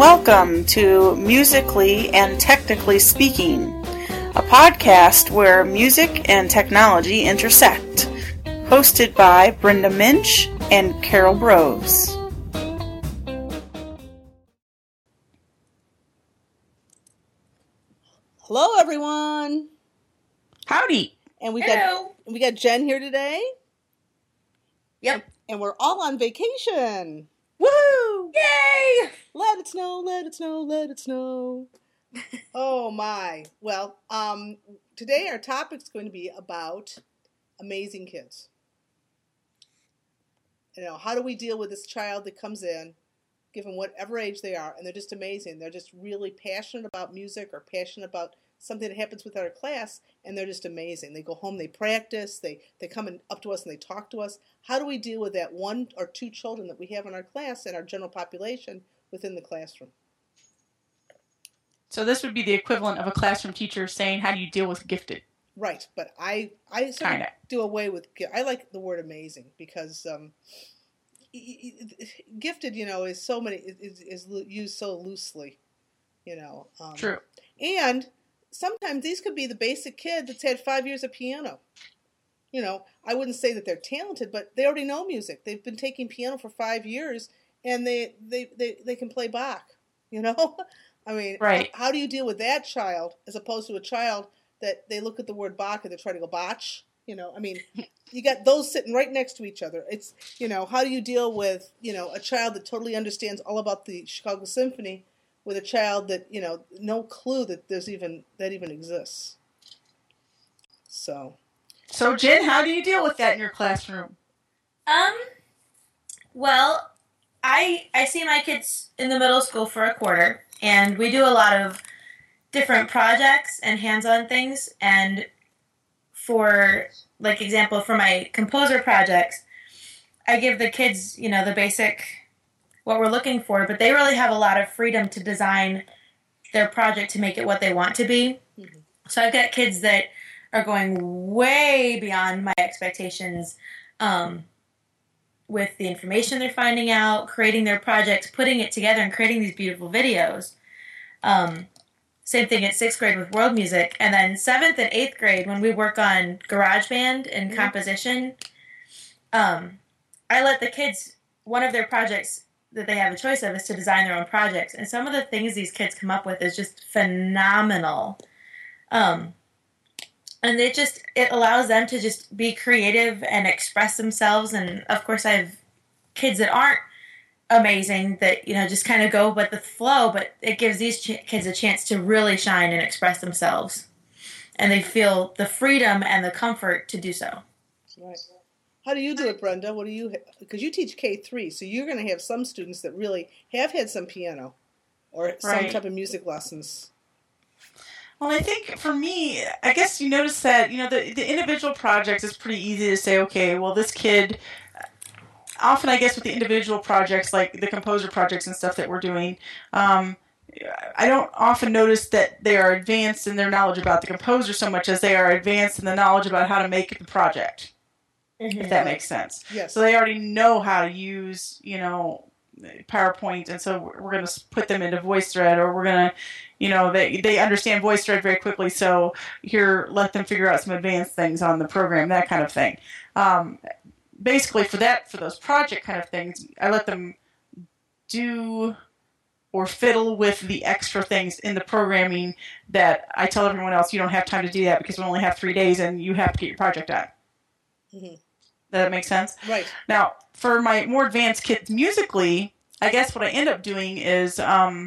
Welcome to Musically and Technically Speaking, a podcast where music and technology intersect, hosted by Brenda Minch and Carol Broves. Hello, everyone. Howdy. And we got Jen here today. Yep. And we're all on vacation. Woohoo! Yay! Let it snow, let it snow, let it snow. Oh my. Well, today our topic's going to be about amazing kids. You know, how do we deal with this child that comes in, given whatever age they are, and they're just amazing. They're just really passionate about music or passionate about something that happens with our class, and they're just amazing. They go home, they practice, they come in, up to us and they talk to us. How do we deal with that one or two children that we have in our class and our general population within the classroom? So this would be the equivalent of a classroom teacher saying, how do you deal with gifted? Right, but I sort of do away with, I like the word amazing because gifted, you know, is so many, is used so loosely, you know. True. And sometimes these could be the basic kid that's had 5 years of piano. You know, I wouldn't say that they're talented, but they already know music. They've been taking piano for 5 years, and they can play Bach, you know? I mean, right. How do you deal with that child as opposed to a child that they look at the word Bach and they try to go botch? You know, I mean, you got those sitting right next to each other. It's, you know, how do you deal with, you know, a child that totally understands all about the Chicago Symphony with a child that, you know, no clue that there's even, that even exists. So Jen, how do you deal with that in your classroom? Well, I see my kids in the middle school for a quarter, and we do a lot of different projects and hands-on things. And for, like, example, for my composer projects, I give the kids, you know, the basic what we're looking for, but they really have a lot of freedom to design their project to make it what they want to be. Mm-hmm. So I've got kids that are going way beyond my expectations with the information they're finding out, creating their projects, putting it together, and creating these beautiful videos. Same thing at 6th grade with world music. And then 7th and 8th grade, when we work on GarageBand and mm-hmm. composition, I let the kids, one of their projects that they have a choice of is to design their own projects. And some of the things these kids come up with is just phenomenal. And it just, it allows them to just be creative and express themselves. And of course I have kids that aren't amazing that, you know, just kind of go with the flow, but it gives these kids a chance to really shine and express themselves. And they feel the freedom and the comfort to do so. Right. How do you do it, Brenda? What do you, because you teach K-3, so you're going to have some students that really have had some piano or some right. type of music lessons. Well, I think for me, I guess you notice that, you know, the individual projects is pretty easy to say, okay, well, this kid, often I guess with the individual projects, like the composer projects and stuff that we're doing, I don't often notice that they are advanced in their knowledge about the composer so much as they are advanced in the knowledge about how to make the project. Mm-hmm. If that makes sense. Yes. So they already know how to use, you know, PowerPoint, and so we're going to put them into VoiceThread, or we're going to, you know, they understand VoiceThread very quickly, so here, let them figure out some advanced things on the program, that kind of thing. Basically, for those project kind of things, I let them do or fiddle with the extra things in the programming that I tell everyone else, you don't have time to do that because we only have 3 days and you have to get your project done. Mm-hmm. That makes sense? Right. Now, for my more advanced kids musically, I guess what I end up doing is I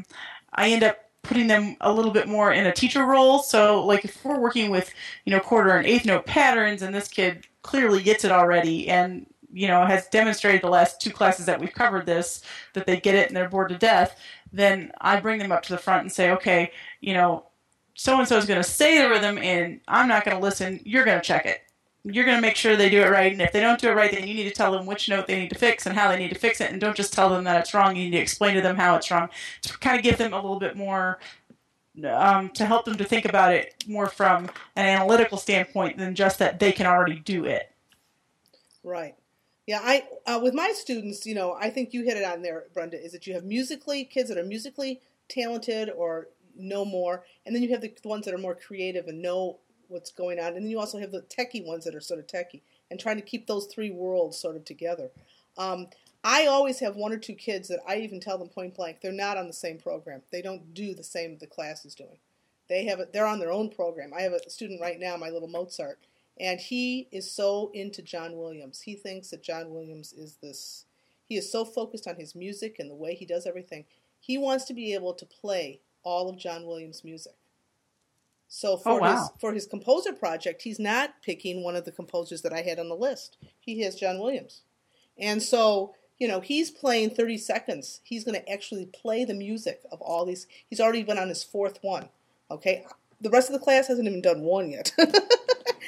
end up putting them a little bit more in a teacher role. So, like, if we're working with, you know, quarter and eighth note patterns, and this kid clearly gets it already and, you know, has demonstrated the last two classes that we've covered this, that they get it and they're bored to death, then I bring them up to the front and say, okay, you know, so-and-so is going to say the rhythm and I'm not going to listen. You're going to check it. You're going to make sure they do it right, and if they don't do it right, then you need to tell them which note they need to fix and how they need to fix it, and don't just tell them that it's wrong. You need to explain to them how it's wrong to kind of give them a little bit more to help them to think about it more from an analytical standpoint than just that they can already do it. Right. Yeah, I with my students, you know, I think you hit it on there, Brenda, is that you have musically, kids that are musically talented or know more, and then you have the ones that are more creative and know what's going on, and then you also have the techie ones that are sort of techie, and trying to keep those three worlds sort of together. I always have one or two kids that I even tell them point blank, they're not on the same program. They don't do the same the class is doing. They're on their own program. I have a student right now, my little Mozart, and he is so into John Williams. He thinks that John Williams is this, he is so focused on his music and the way he does everything. He wants to be able to play all of John Williams' music. So for, oh, wow. for his composer project, he's not picking one of the composers that I had on the list. He has John Williams. And so, you know, he's playing 30 seconds. He's going to actually play the music of all these. He's already been on his fourth one. Okay, the rest of the class hasn't even done one yet.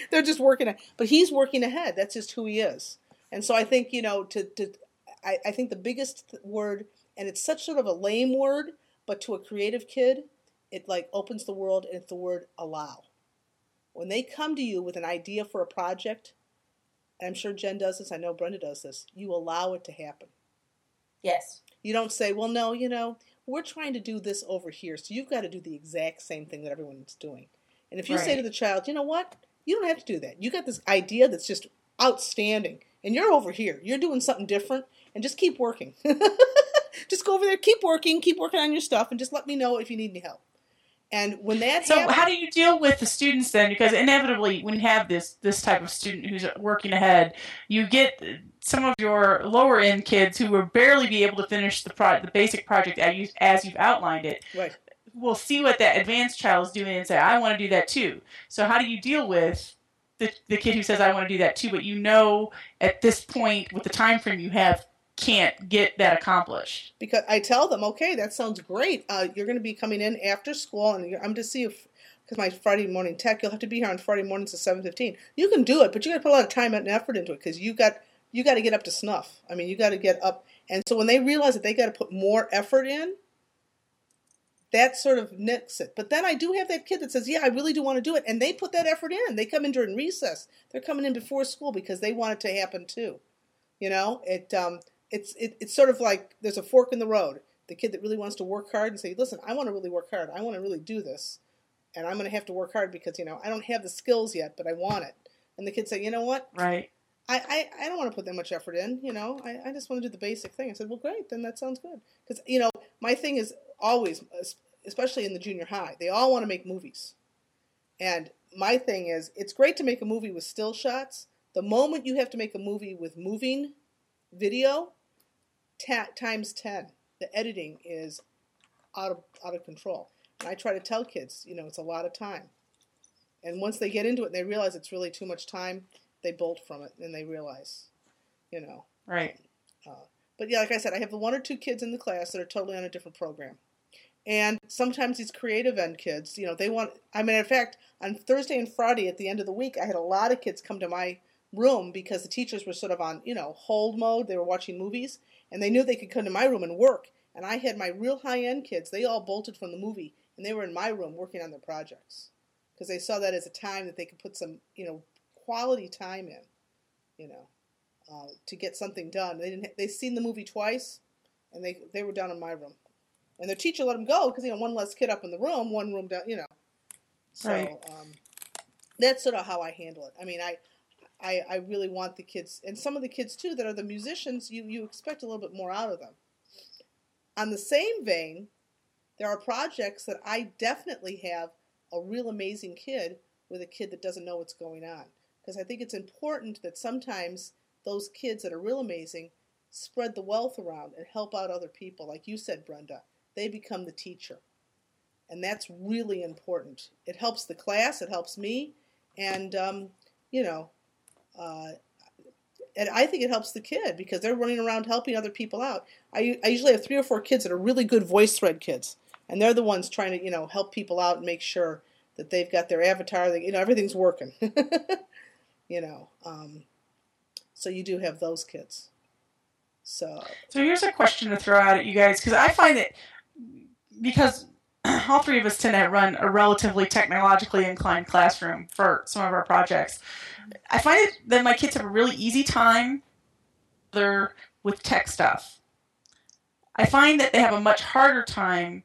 They're just working ahead. But he's working ahead. That's just who he is. And so I think, you know, I think the biggest word, and it's such sort of a lame word, but to a creative kid, it like opens the world, and it's the word allow. When they come to you with an idea for a project, and I'm sure Jen does this, I know Brenda does this, you allow it to happen. Yes. You don't say, well, no, you know, we're trying to do this over here, so you've got to do the exact same thing that everyone's doing. And if you say to the child, you know what, you don't have to do that. You got this idea that's just outstanding, and you're over here. You're doing something different, and just keep working. Just go over there, keep working on your stuff, and just let me know if you need any help. And when that happens, how do you deal with the students then? Because inevitably, when you have this type of student who's working ahead, you get some of your lower end kids who will barely be able to finish the basic project as you've outlined it. Right. Will see what that advanced child is doing and say, "I want to do that too." So how do you deal with the kid who says, "I want to do that too," but you know at this point with the time frame you have, can't get that accomplished? Because I tell them, okay, that sounds great. You're going to be coming in after school, and I'm going to see if, because my Friday morning tech, you'll have to be here on Friday mornings at 7:15. You can do it, but you got to put a lot of time and effort into it, because you got to get up to snuff. I mean, you got to get up, and so when they realize that they got to put more effort in, that sort of nicks it. But then I do have that kid that says, yeah, I really do want to do it, and they put that effort in. They come in during recess. They're coming in before school because they want it to happen too. You know, It's sort of like there's a fork in the road. The kid that really wants to work hard and say, listen, I want to really work hard. I want to really do this. And I'm going to have to work hard because, you know, I don't have the skills yet, but I want it. And the kids say, you know what? Right. I don't want to put that much effort in. You know, I just want to do the basic thing. I said, well, great. Then that sounds good. Because, you know, my thing is always, especially in the junior high, they all want to make movies. And my thing is, it's great to make a movie with still shots. The moment you have to make a movie with moving video, times 10. The editing is out of control. And I try to tell kids, you know, it's a lot of time. And once they get into it and they realize it's really too much time, they bolt from it and they realize, you know. Right. But yeah, like I said, I have the one or two kids in the class that are totally on a different program. And sometimes these creative end kids, you know, they want, I mean, in fact, on Thursday and Friday at the end of the week, I had a lot of kids come to my room because the teachers were sort of on, you know, hold mode. They were watching movies. And they knew they could come to my room and work. And I had my real high-end kids. They all bolted from the movie, and they were in my room working on their projects because they saw that as a time that they could put some, you know, quality time in, you know, to get something done. They'd seen the movie twice, and they were down in my room. And their teacher let them go because, you know, one less kid up in the room, one room down, you know. So right. That's sort of how I handle it. I mean, I really want the kids, and some of the kids, too, that are the musicians, you expect a little bit more out of them. On the same vein, there are projects that I definitely have a real amazing kid with a kid that doesn't know what's going on. Because I think it's important that sometimes those kids that are real amazing spread the wealth around and help out other people. Like you said, Brenda, they become the teacher. And that's really important. It helps the class, it helps me, and, you know, and I think it helps the kid because they're running around helping other people out. I usually have 3 or 4 kids that are really good VoiceThread kids, and they're the ones trying to, you know, help people out and make sure that they've got their avatar, that, you know, everything's working. You know, so you do have those kids. So here's a question to throw out at you guys, because I find that because all three of us tend to run a relatively technologically inclined classroom for some of our projects. I find that my kids have a really easy time other with tech stuff. I find that they have a much harder time,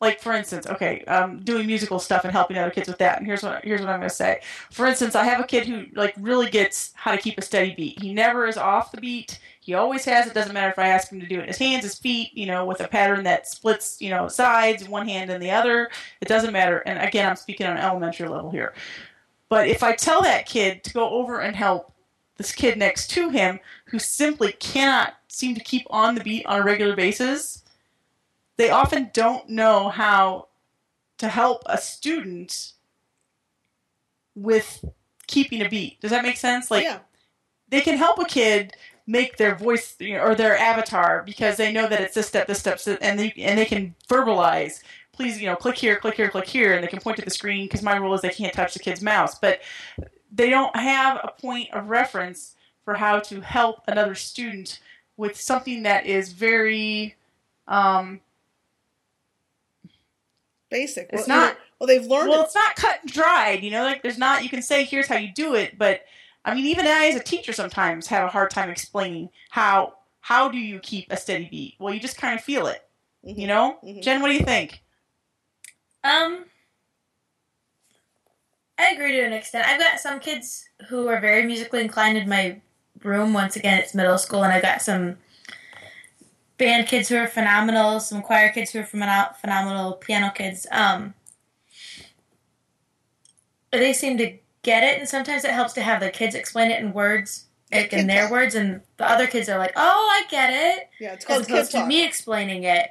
like for instance, okay, doing musical stuff and helping other kids with that. And here's what I'm going to say. For instance, I have a kid who like really gets how to keep a steady beat. He never is off the beat. He always has. It doesn't matter if I ask him to do it in his hands, his feet, you know, with a pattern that splits, you know, sides, one hand and the other. It doesn't matter. And again, I'm speaking on an elementary level here. But if I tell that kid to go over and help this kid next to him who simply cannot seem to keep on the beat on a regular basis, they often don't know how to help a student with keeping a beat. Does that make sense? Like, yeah. They can help a kid make their voice, you know, or their avatar, because they know that it's this step, and they can verbalize, please, you know, click here, click here, click here, and they can point to the screen, because my rule is they can't touch the kid's mouse. But they don't have a point of reference for how to help another student with something that is very basic. It's not, well, they've learned. Well, it's not cut and dried, you know. Like, there's not. You can say, "Here's how you do it," but I mean, even I, as a teacher, sometimes have a hard time explaining how do you keep a steady beat. Well, you just kind of feel it, you know. Mm-hmm. Jen, what do you think? I agree to an extent. I've got some kids who are very musically inclined in my room. Once again, it's middle school, and I've got some band kids who are phenomenal, some choir kids who are phenomenal, piano kids. They seem to get it, and sometimes it helps to have the kids explain it in words, like in their words, and the other kids are like, "Oh, I get it." Yeah, it's called kid talk. Me explaining it.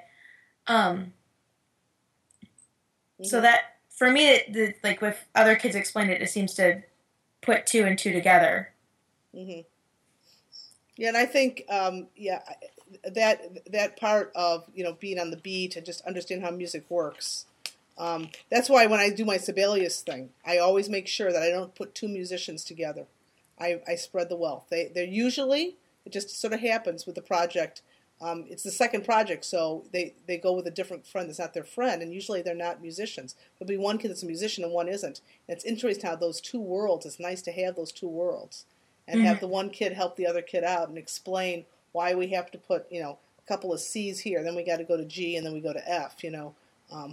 So that. For me, like with other kids explain it, it seems to put two and two together. Mm-hmm. Yeah, and I think that part of, you know, being on the beat and just understand how music works. That's why when I do my Sibelius thing, I always make sure that I don't put two musicians together. I spread the wealth. They're usually, it just sort of happens with the project. It's the second project, so they go with a different friend that's not their friend, and usually they're not musicians. There'll be one kid that's a musician and one isn't. And it's interesting how those two worlds, it's nice to have those two worlds and have the one kid help the other kid out and explain why we have to put, you know, a couple of C's here, then we got to go to G, and then we go to F, you know,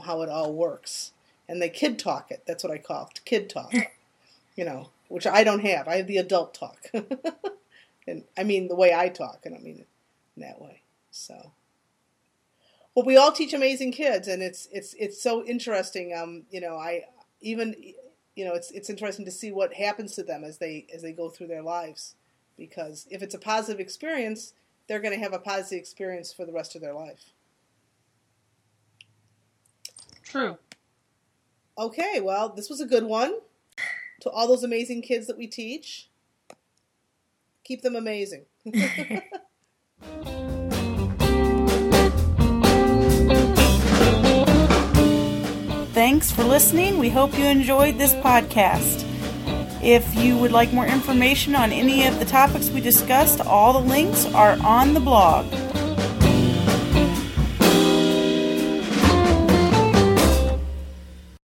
how it all works. And they kid talk it. That's what I call it, kid talk, you know, which I don't have. I have the adult talk. And I mean the way I talk, and I mean it in that way. So, well, we all teach amazing kids, and it's so interesting. You know, it's interesting to see what happens to them as they go through their lives, because if it's a positive experience, they're going to have a positive experience for the rest of their life. True. Okay, well, this was a good one. To all those amazing kids that we teach, keep them amazing. Thanks for listening. We hope you enjoyed this podcast. If you would like more information on any of the topics we discussed, all the links are on the blog.